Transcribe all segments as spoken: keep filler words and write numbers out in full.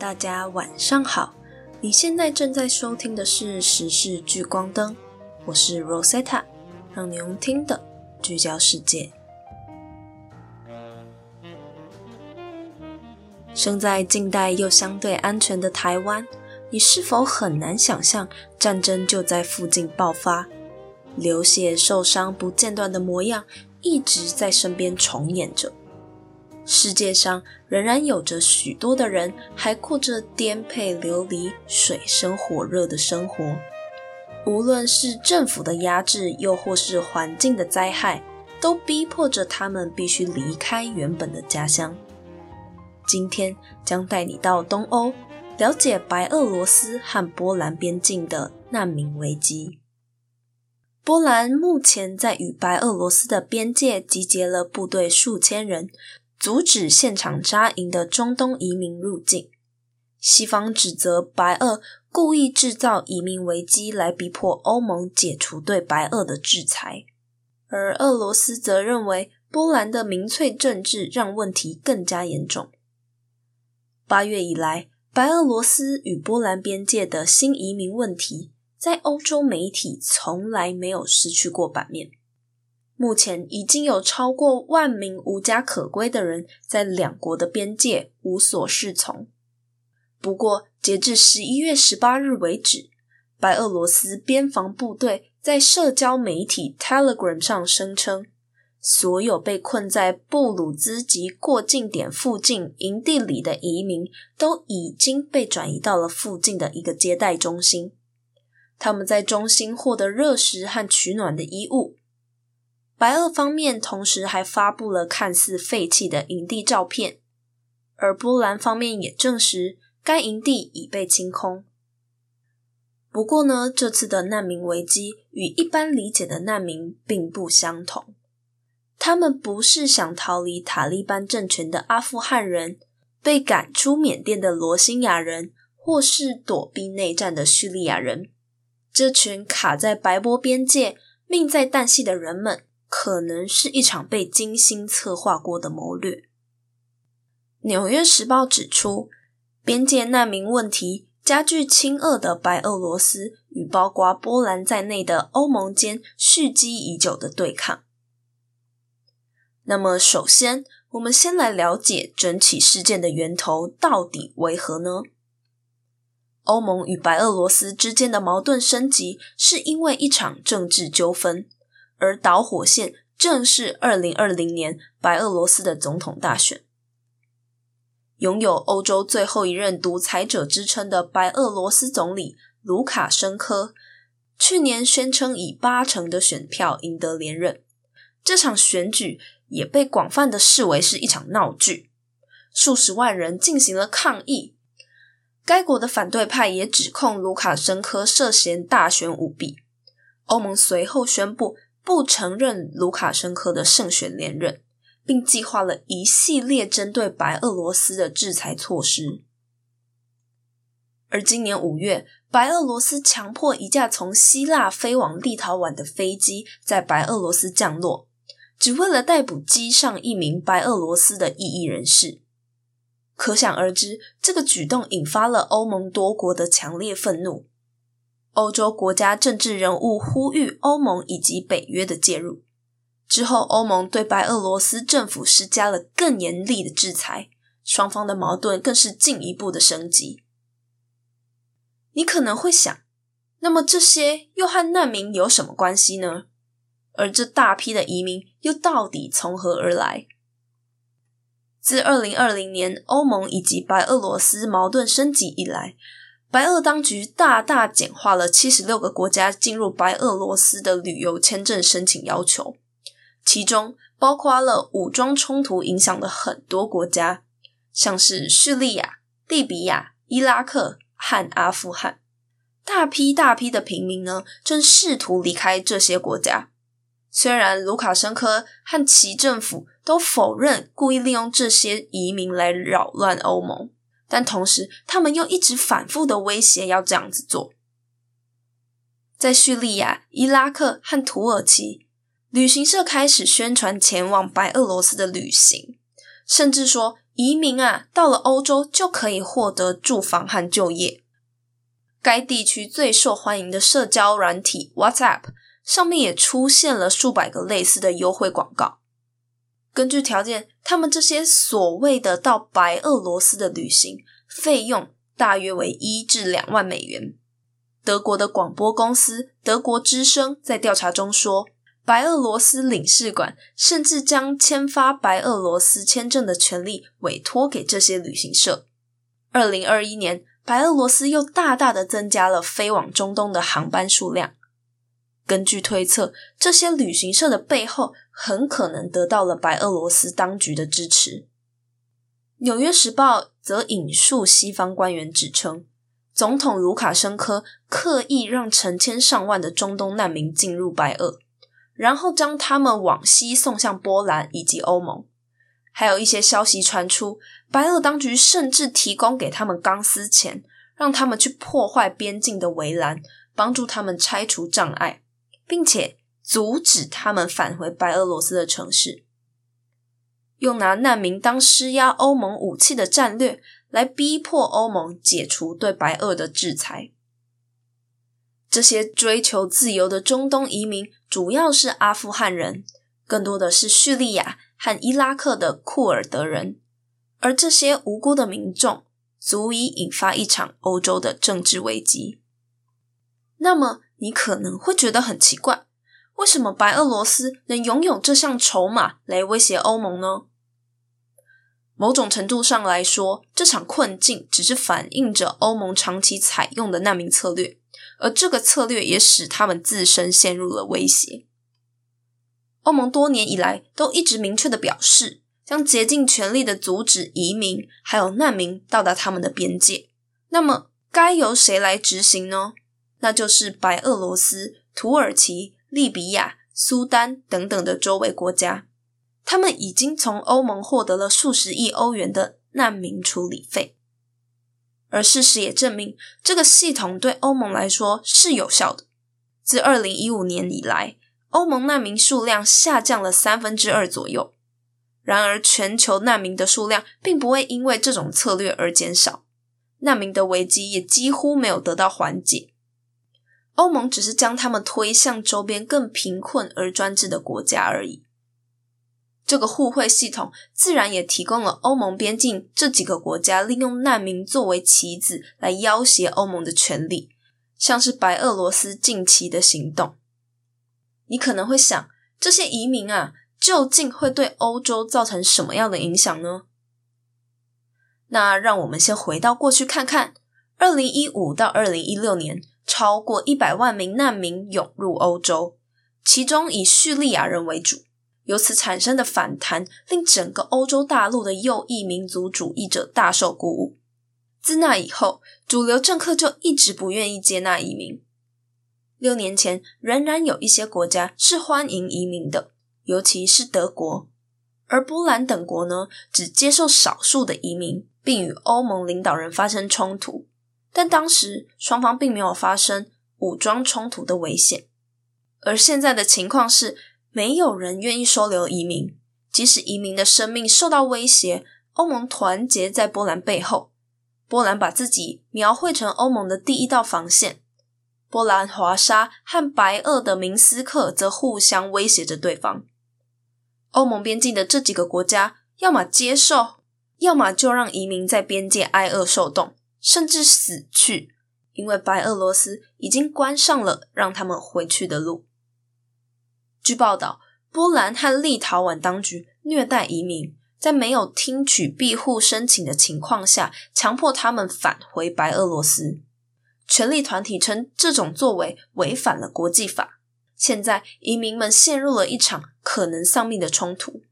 大家晚上好，你现在正在收听的是时事聚光灯，我是 Rosetta， 让你用听的聚焦世界。身在近代又相对安全的台湾，你是否很难想象战争就在附近爆发，流血受伤不间断的模样一直在身边重演着。世界上仍然有着许多的人还过着颠沛流离、水深火热的生活。无论是政府的压制，又或是环境的灾害，都逼迫着他们必须离开原本的家乡。今天将带你到东欧，了解白俄罗斯和波兰边境的难民危机。波兰目前在与白俄罗斯的边界集结了部队数千人，阻止现场扎营的中东移民入境。西方指责白俄故意制造移民危机来逼迫欧盟解除对白俄的制裁，而俄罗斯则认为波兰的民粹政治让问题更加严重。八月以来，白俄罗斯与波兰边界的新移民问题在欧洲媒体从来没有失去过版面。目前已经有超过万名无家可归的人在两国的边界无所适从。不过，截至十一月十八日为止，白俄罗斯边防部队在社交媒体 Telegram 上声称，所有被困在布鲁兹及过境点附近营地里的移民都已经被转移到了附近的一个接待中心。他们在中心获得热食和取暖的衣物。白俄方面同时还发布了看似废弃的营地照片，而波兰方面也证实该营地已被清空。不过呢，这次的难民危机与一般理解的难民并不相同，他们不是想逃离塔利班政权的阿富汗人，被赶出缅甸的罗兴亚人，或是躲避内战的叙利亚人。这群卡在白波边界命在旦夕的人们，可能是一场被精心策划过的谋略。纽约时报指出，边界难民问题加剧亲俄的白俄罗斯与包括波兰在内的欧盟间蓄积已久的对抗。那么首先，我们先来了解整起事件的源头到底为何呢？欧盟与白俄罗斯之间的矛盾升级是因为一场政治纠纷，而导火线正是二零二零年白俄罗斯的总统大选。拥有欧洲最后一任独裁者之称的白俄罗斯总理卢卡申科，去年宣称以八成的选票赢得连任。这场选举也被广泛的视为是一场闹剧，数十万人进行了抗议。该国的反对派也指控卢卡申科涉嫌大选舞弊。欧盟随后宣布不承认卢卡申科的胜选连任，并计划了一系列针对白俄罗斯的制裁措施。而今年五月，白俄罗斯强迫一架从希腊飞往立陶宛的飞机在白俄罗斯降落，只为了逮捕机上一名白俄罗斯的异议人士。可想而知，这个举动引发了欧盟多国的强烈愤怒。欧洲国家政治人物呼吁欧盟以及北约的介入。之后，欧盟对白俄罗斯政府施加了更严厉的制裁，双方的矛盾更是进一步的升级。你可能会想，那么这些又和难民有什么关系呢？而这大批的移民又到底从何而来？自二零二零年欧盟以及白俄罗斯矛盾升级以来，白俄当局大大简化了七十六个国家进入白俄罗斯的旅游签证申请要求，其中包括了武装冲突影响的很多国家，像是叙利亚、利比亚、伊拉克和阿富汗。大批大批的平民呢，正试图离开这些国家。虽然卢卡申科和其政府都否认故意利用这些移民来扰乱欧盟，但同时他们又一直反复的威胁要这样子做。在叙利亚、伊拉克和土耳其，旅行社开始宣传前往白俄罗斯的旅行，甚至说移民啊，到了欧洲就可以获得住房和就业。该地区最受欢迎的社交软体 WhatsApp 上面也出现了数百个类似的优惠广告。根据条件，他们这些所谓的到白俄罗斯的旅行费用大约为一至两万美元。德国的广播公司德国之声在调查中说，白俄罗斯领事馆甚至将签发白俄罗斯签证的权利委托给这些旅行社。二零二一年，白俄罗斯又大大的增加了飞往中东的航班数量。根据推测，这些旅行社的背后很可能得到了白俄罗斯当局的支持。纽约时报则引述西方官员指称，总统卢卡申科刻意让成千上万的中东难民进入白俄，然后将他们往西送向波兰以及欧盟。还有一些消息传出，白俄当局甚至提供给他们钢丝钱，让他们去破坏边境的围栏，帮助他们拆除障碍，并且阻止他们返回白俄罗斯的城市。用拿难民当施压欧盟武器的战略来逼迫欧盟解除对白俄的制裁。这些追求自由的中东移民主要是阿富汗人，更多的是叙利亚和伊拉克的库尔德人，而这些无辜的民众足以引发一场欧洲的政治危机。那么你可能会觉得很奇怪，为什么白俄罗斯能拥有这项筹码来威胁欧盟呢？某种程度上来说，这场困境只是反映着欧盟长期采用的难民策略，而这个策略也使他们自身陷入了威胁。欧盟多年以来都一直明确地表示，将竭尽全力地阻止移民还有难民到达他们的边界。那么该由谁来执行呢？那就是白俄罗斯、土耳其、利比亚、苏丹等等的周围国家，他们已经从欧盟获得了数十亿欧元的难民处理费。而事实也证明，这个系统对欧盟来说是有效的。自二零一五年以来，欧盟难民数量下降了三分之二左右。然而，全球难民的数量并不会因为这种策略而减少，难民的危机也几乎没有得到缓解。欧盟只是将他们推向周边更贫困而专制的国家而已。这个互惠系统自然也提供了欧盟边境这几个国家利用难民作为棋子来要挟欧盟的权利，像是白俄罗斯近期的行动。你可能会想，这些移民啊，究竟会对欧洲造成什么样的影响呢？那让我们先回到过去看看，二零一五到二零一六年，超过一百万名难民涌入欧洲，其中以叙利亚人为主。由此产生的反弹令整个欧洲大陆的右翼民族主义者大受鼓舞。自那以后，主流政客就一直不愿意接纳移民。六年前，仍然有一些国家是欢迎移民的，尤其是德国。而波兰等国呢，只接受少数的移民，并与欧盟领导人发生冲突。但当时双方并没有发生武装冲突的危险。而现在的情况是，没有人愿意收留移民，即使移民的生命受到威胁，欧盟团结在波兰背后。波兰把自己描绘成欧盟的第一道防线，波兰华沙和白俄的明斯克则互相威胁着对方。欧盟边境的这几个国家，要么接受，要么就让移民在边界挨饿受冻，甚至死去，因为白俄罗斯已经关上了让他们回去的路。据报道，波兰和立陶宛当局虐待移民，在没有听取庇护申请的情况下，强迫他们返回白俄罗斯。权力团体称这种作为违反了国际法。现在，移民们陷入了一场可能丧命的冲突。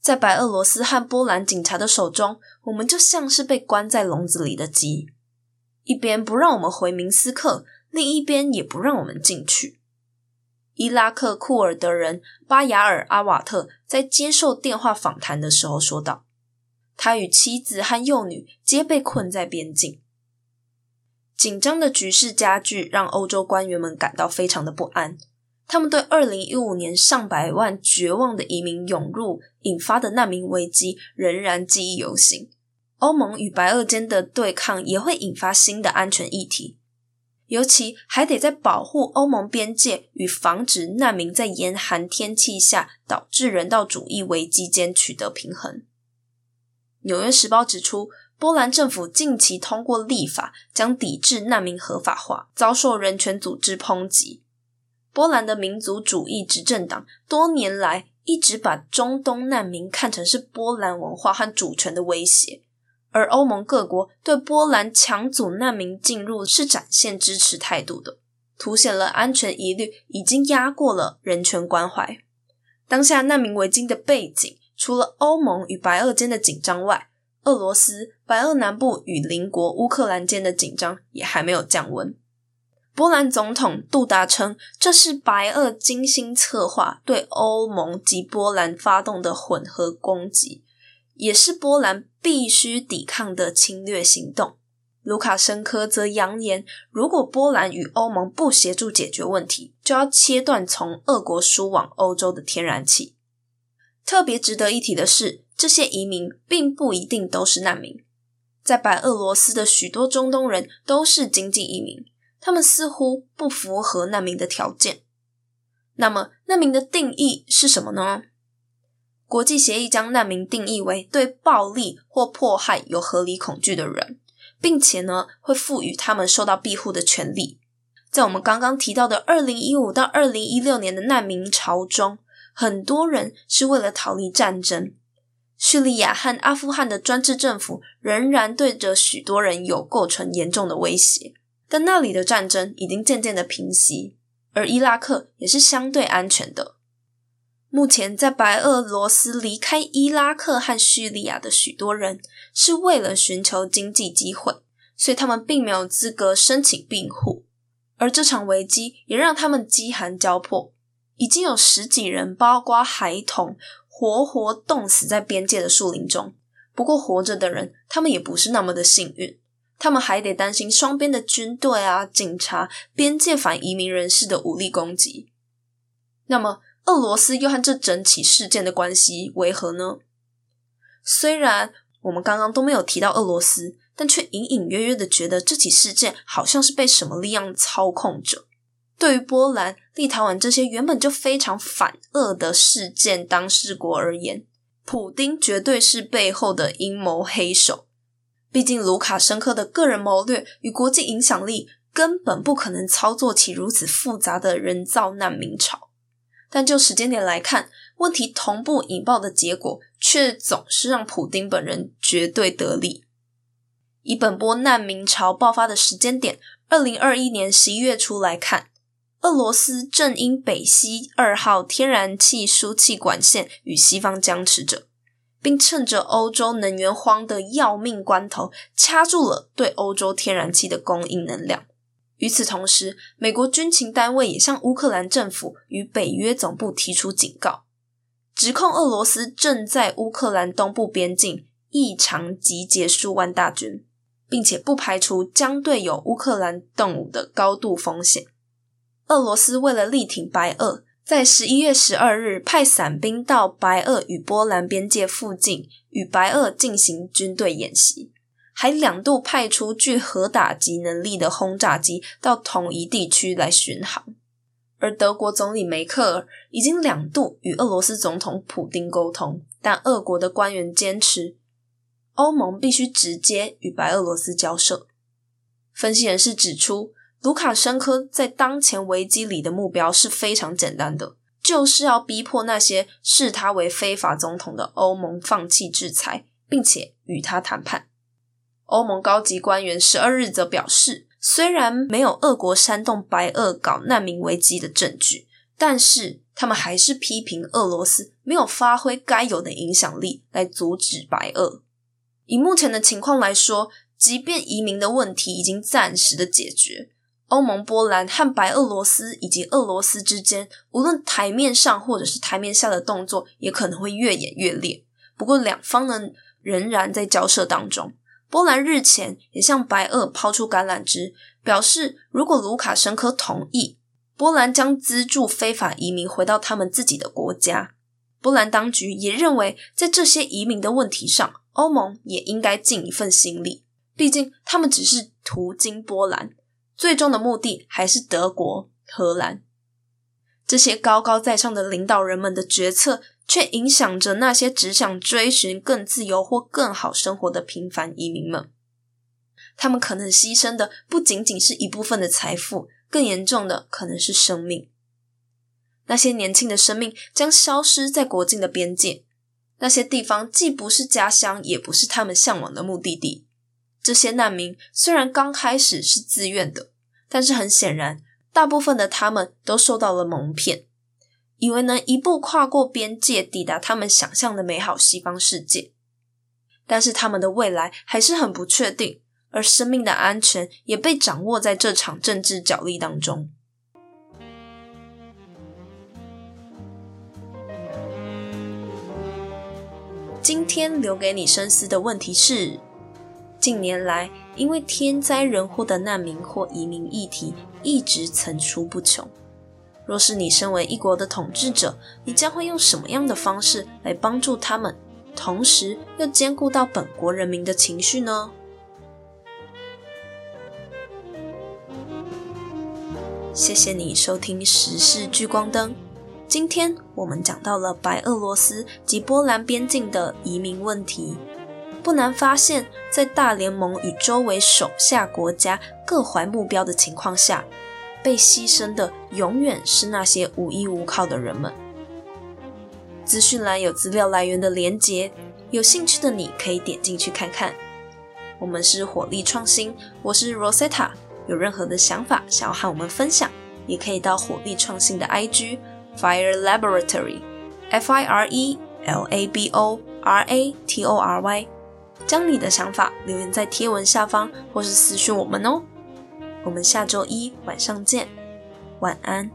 在白俄罗斯和波兰警察的手中，我们就像是被关在笼子里的鸡，一边不让我们回明斯克，另一边也不让我们进去。伊拉克库尔德人巴雅尔·阿瓦特在接受电话访谈的时候说道，他与妻子和幼女皆被困在边境。紧张的局势加剧，让欧洲官员们感到非常的不安。他们对二零一五年上百万绝望的移民涌入引发的难民危机仍然记忆犹新。欧盟与白俄间的对抗也会引发新的安全议题，尤其还得在保护欧盟边界与防止难民在严寒天气下导致人道主义危机间取得平衡。纽约时报指出，波兰政府近期通过立法，将抵制难民合法化，遭受人权组织抨击。波兰的民族主义执政党多年来一直把中东难民看成是波兰文化和主权的威胁，而欧盟各国对波兰强阻难民进入是展现支持态度的，凸显了安全疑虑已经压过了人权关怀。当下难民危机的背景，除了欧盟与白俄间的紧张外，俄罗斯、白俄南部与邻国乌克兰间的紧张也还没有降温。波兰总统杜达称，这是白俄精心策划对欧盟及波兰发动的混合攻击，也是波兰必须抵抗的侵略行动。卢卡申科则扬言，如果波兰与欧盟不协助解决问题，就要切断从俄国输往欧洲的天然气。特别值得一提的是，这些移民并不一定都是难民。在白俄罗斯的许多中东人都是经济移民，他们似乎不符合难民的条件。那么，难民的定义是什么呢？国际协议将难民定义为对暴力或迫害有合理恐惧的人，并且呢，会赋予他们受到庇护的权利。在我们刚刚提到的二零一五到二零一六年的难民潮中，很多人是为了逃离战争。叙利亚和阿富汗的专制政府仍然对着许多人有构成严重的威胁，但那里的战争已经渐渐的平息，而伊拉克也是相对安全的。目前在白俄罗斯离开伊拉克和叙利亚的许多人是为了寻求经济机会，所以他们并没有资格申请庇护，而这场危机也让他们饥寒交迫，已经有十几人包括孩童活活冻死在边界的树林中。不过活着的人，他们也不是那么的幸运，他们还得担心双边的军队啊、警察、边界反移民人士的武力攻击。那么，俄罗斯又和这整起事件的关系为何呢？虽然我们刚刚都没有提到俄罗斯，但却隐隐约约的觉得这起事件好像是被什么力量操控着。对于波兰、立陶宛这些原本就非常反俄的事件当事国而言，普丁绝对是背后的阴谋黑手。毕竟卢卡申科的个人谋略与国际影响力根本不可能操作起如此复杂的人造难民潮。但就时间点来看，问题同步引爆的结果却总是让普丁本人绝对得利。以本波难民潮爆发的时间点二零二一年十一月初来看，俄罗斯正因北溪二号天然气输气管线与西方僵持着，并趁着欧洲能源荒的要命关头，掐住了对欧洲天然气的供应能量。与此同时，美国军情单位也向乌克兰政府与北约总部提出警告，指控俄罗斯正在乌克兰东部边境异常集结数万大军，并且不排除将对有乌克兰动武的高度风险。俄罗斯为了力挺白俄，在十一月十二日派伞兵到白俄与波兰边界附近与白俄进行军队演习，还两度派出具核打击能力的轰炸机到同一地区来巡航。而德国总理梅克尔已经两度与俄罗斯总统普丁沟通，但俄国的官员坚持欧盟必须直接与白俄罗斯交涉。分析人士指出，卢卡申科在当前危机里的目标是非常简单的，就是要逼迫那些视他为非法总统的欧盟放弃制裁，并且与他谈判。欧盟高级官员十二日则表示，虽然没有俄国煽动白俄搞难民危机的证据，但是他们还是批评俄罗斯没有发挥该有的影响力来阻止白俄。以目前的情况来说，即便移民的问题已经暂时的解决，欧盟、波兰和白俄罗斯以及俄罗斯之间，无论台面上或者是台面下的动作也可能会越演越烈。不过两方呢，仍然在交涉当中。波兰日前也向白俄抛出橄榄枝，表示如果卢卡申科同意，波兰将资助非法移民回到他们自己的国家。波兰当局也认为，在这些移民的问题上，欧盟也应该尽一份心力，毕竟他们只是途经波兰，最终的目的还是德国、荷兰。这些高高在上的领导人们的决策，却影响着那些只想追寻更自由或更好生活的平凡移民们。他们可能牺牲的不仅仅是一部分的财富，更严重的可能是生命。那些年轻的生命将消失在国境的边界，那些地方既不是家乡，也不是他们向往的目的地。这些难民虽然刚开始是自愿的，但是很显然，大部分的他们都受到了蒙骗，以为能一步跨过边界抵达他们想象的美好西方世界。但是他们的未来还是很不确定，而生命的安全也被掌握在这场政治角力当中。今天留给你深思的问题是，近年来因为天灾人祸的难民或移民议题一直层出不穷，若是你身为一国的统治者，你将会用什么样的方式来帮助他们，同时又兼顾到本国人民的情绪呢？谢谢你收听时事聚光灯，今天我们讲到了白俄罗斯及波兰边境的移民问题。不难发现，在大联盟与周围手下国家各怀目标的情况下，被牺牲的永远是那些无依无靠的人们。资讯栏有资料来源的连结，有兴趣的你可以点进去看看。我们是火力创新，我是 Rosetta， 有任何的想法想要和我们分享，也可以到火力创新的 I G Firelaboratory F I R E L A B O R A T O R Y， 将你的想法留言在贴文下方或是私讯我们哦。我们下周一晚上见，晚安。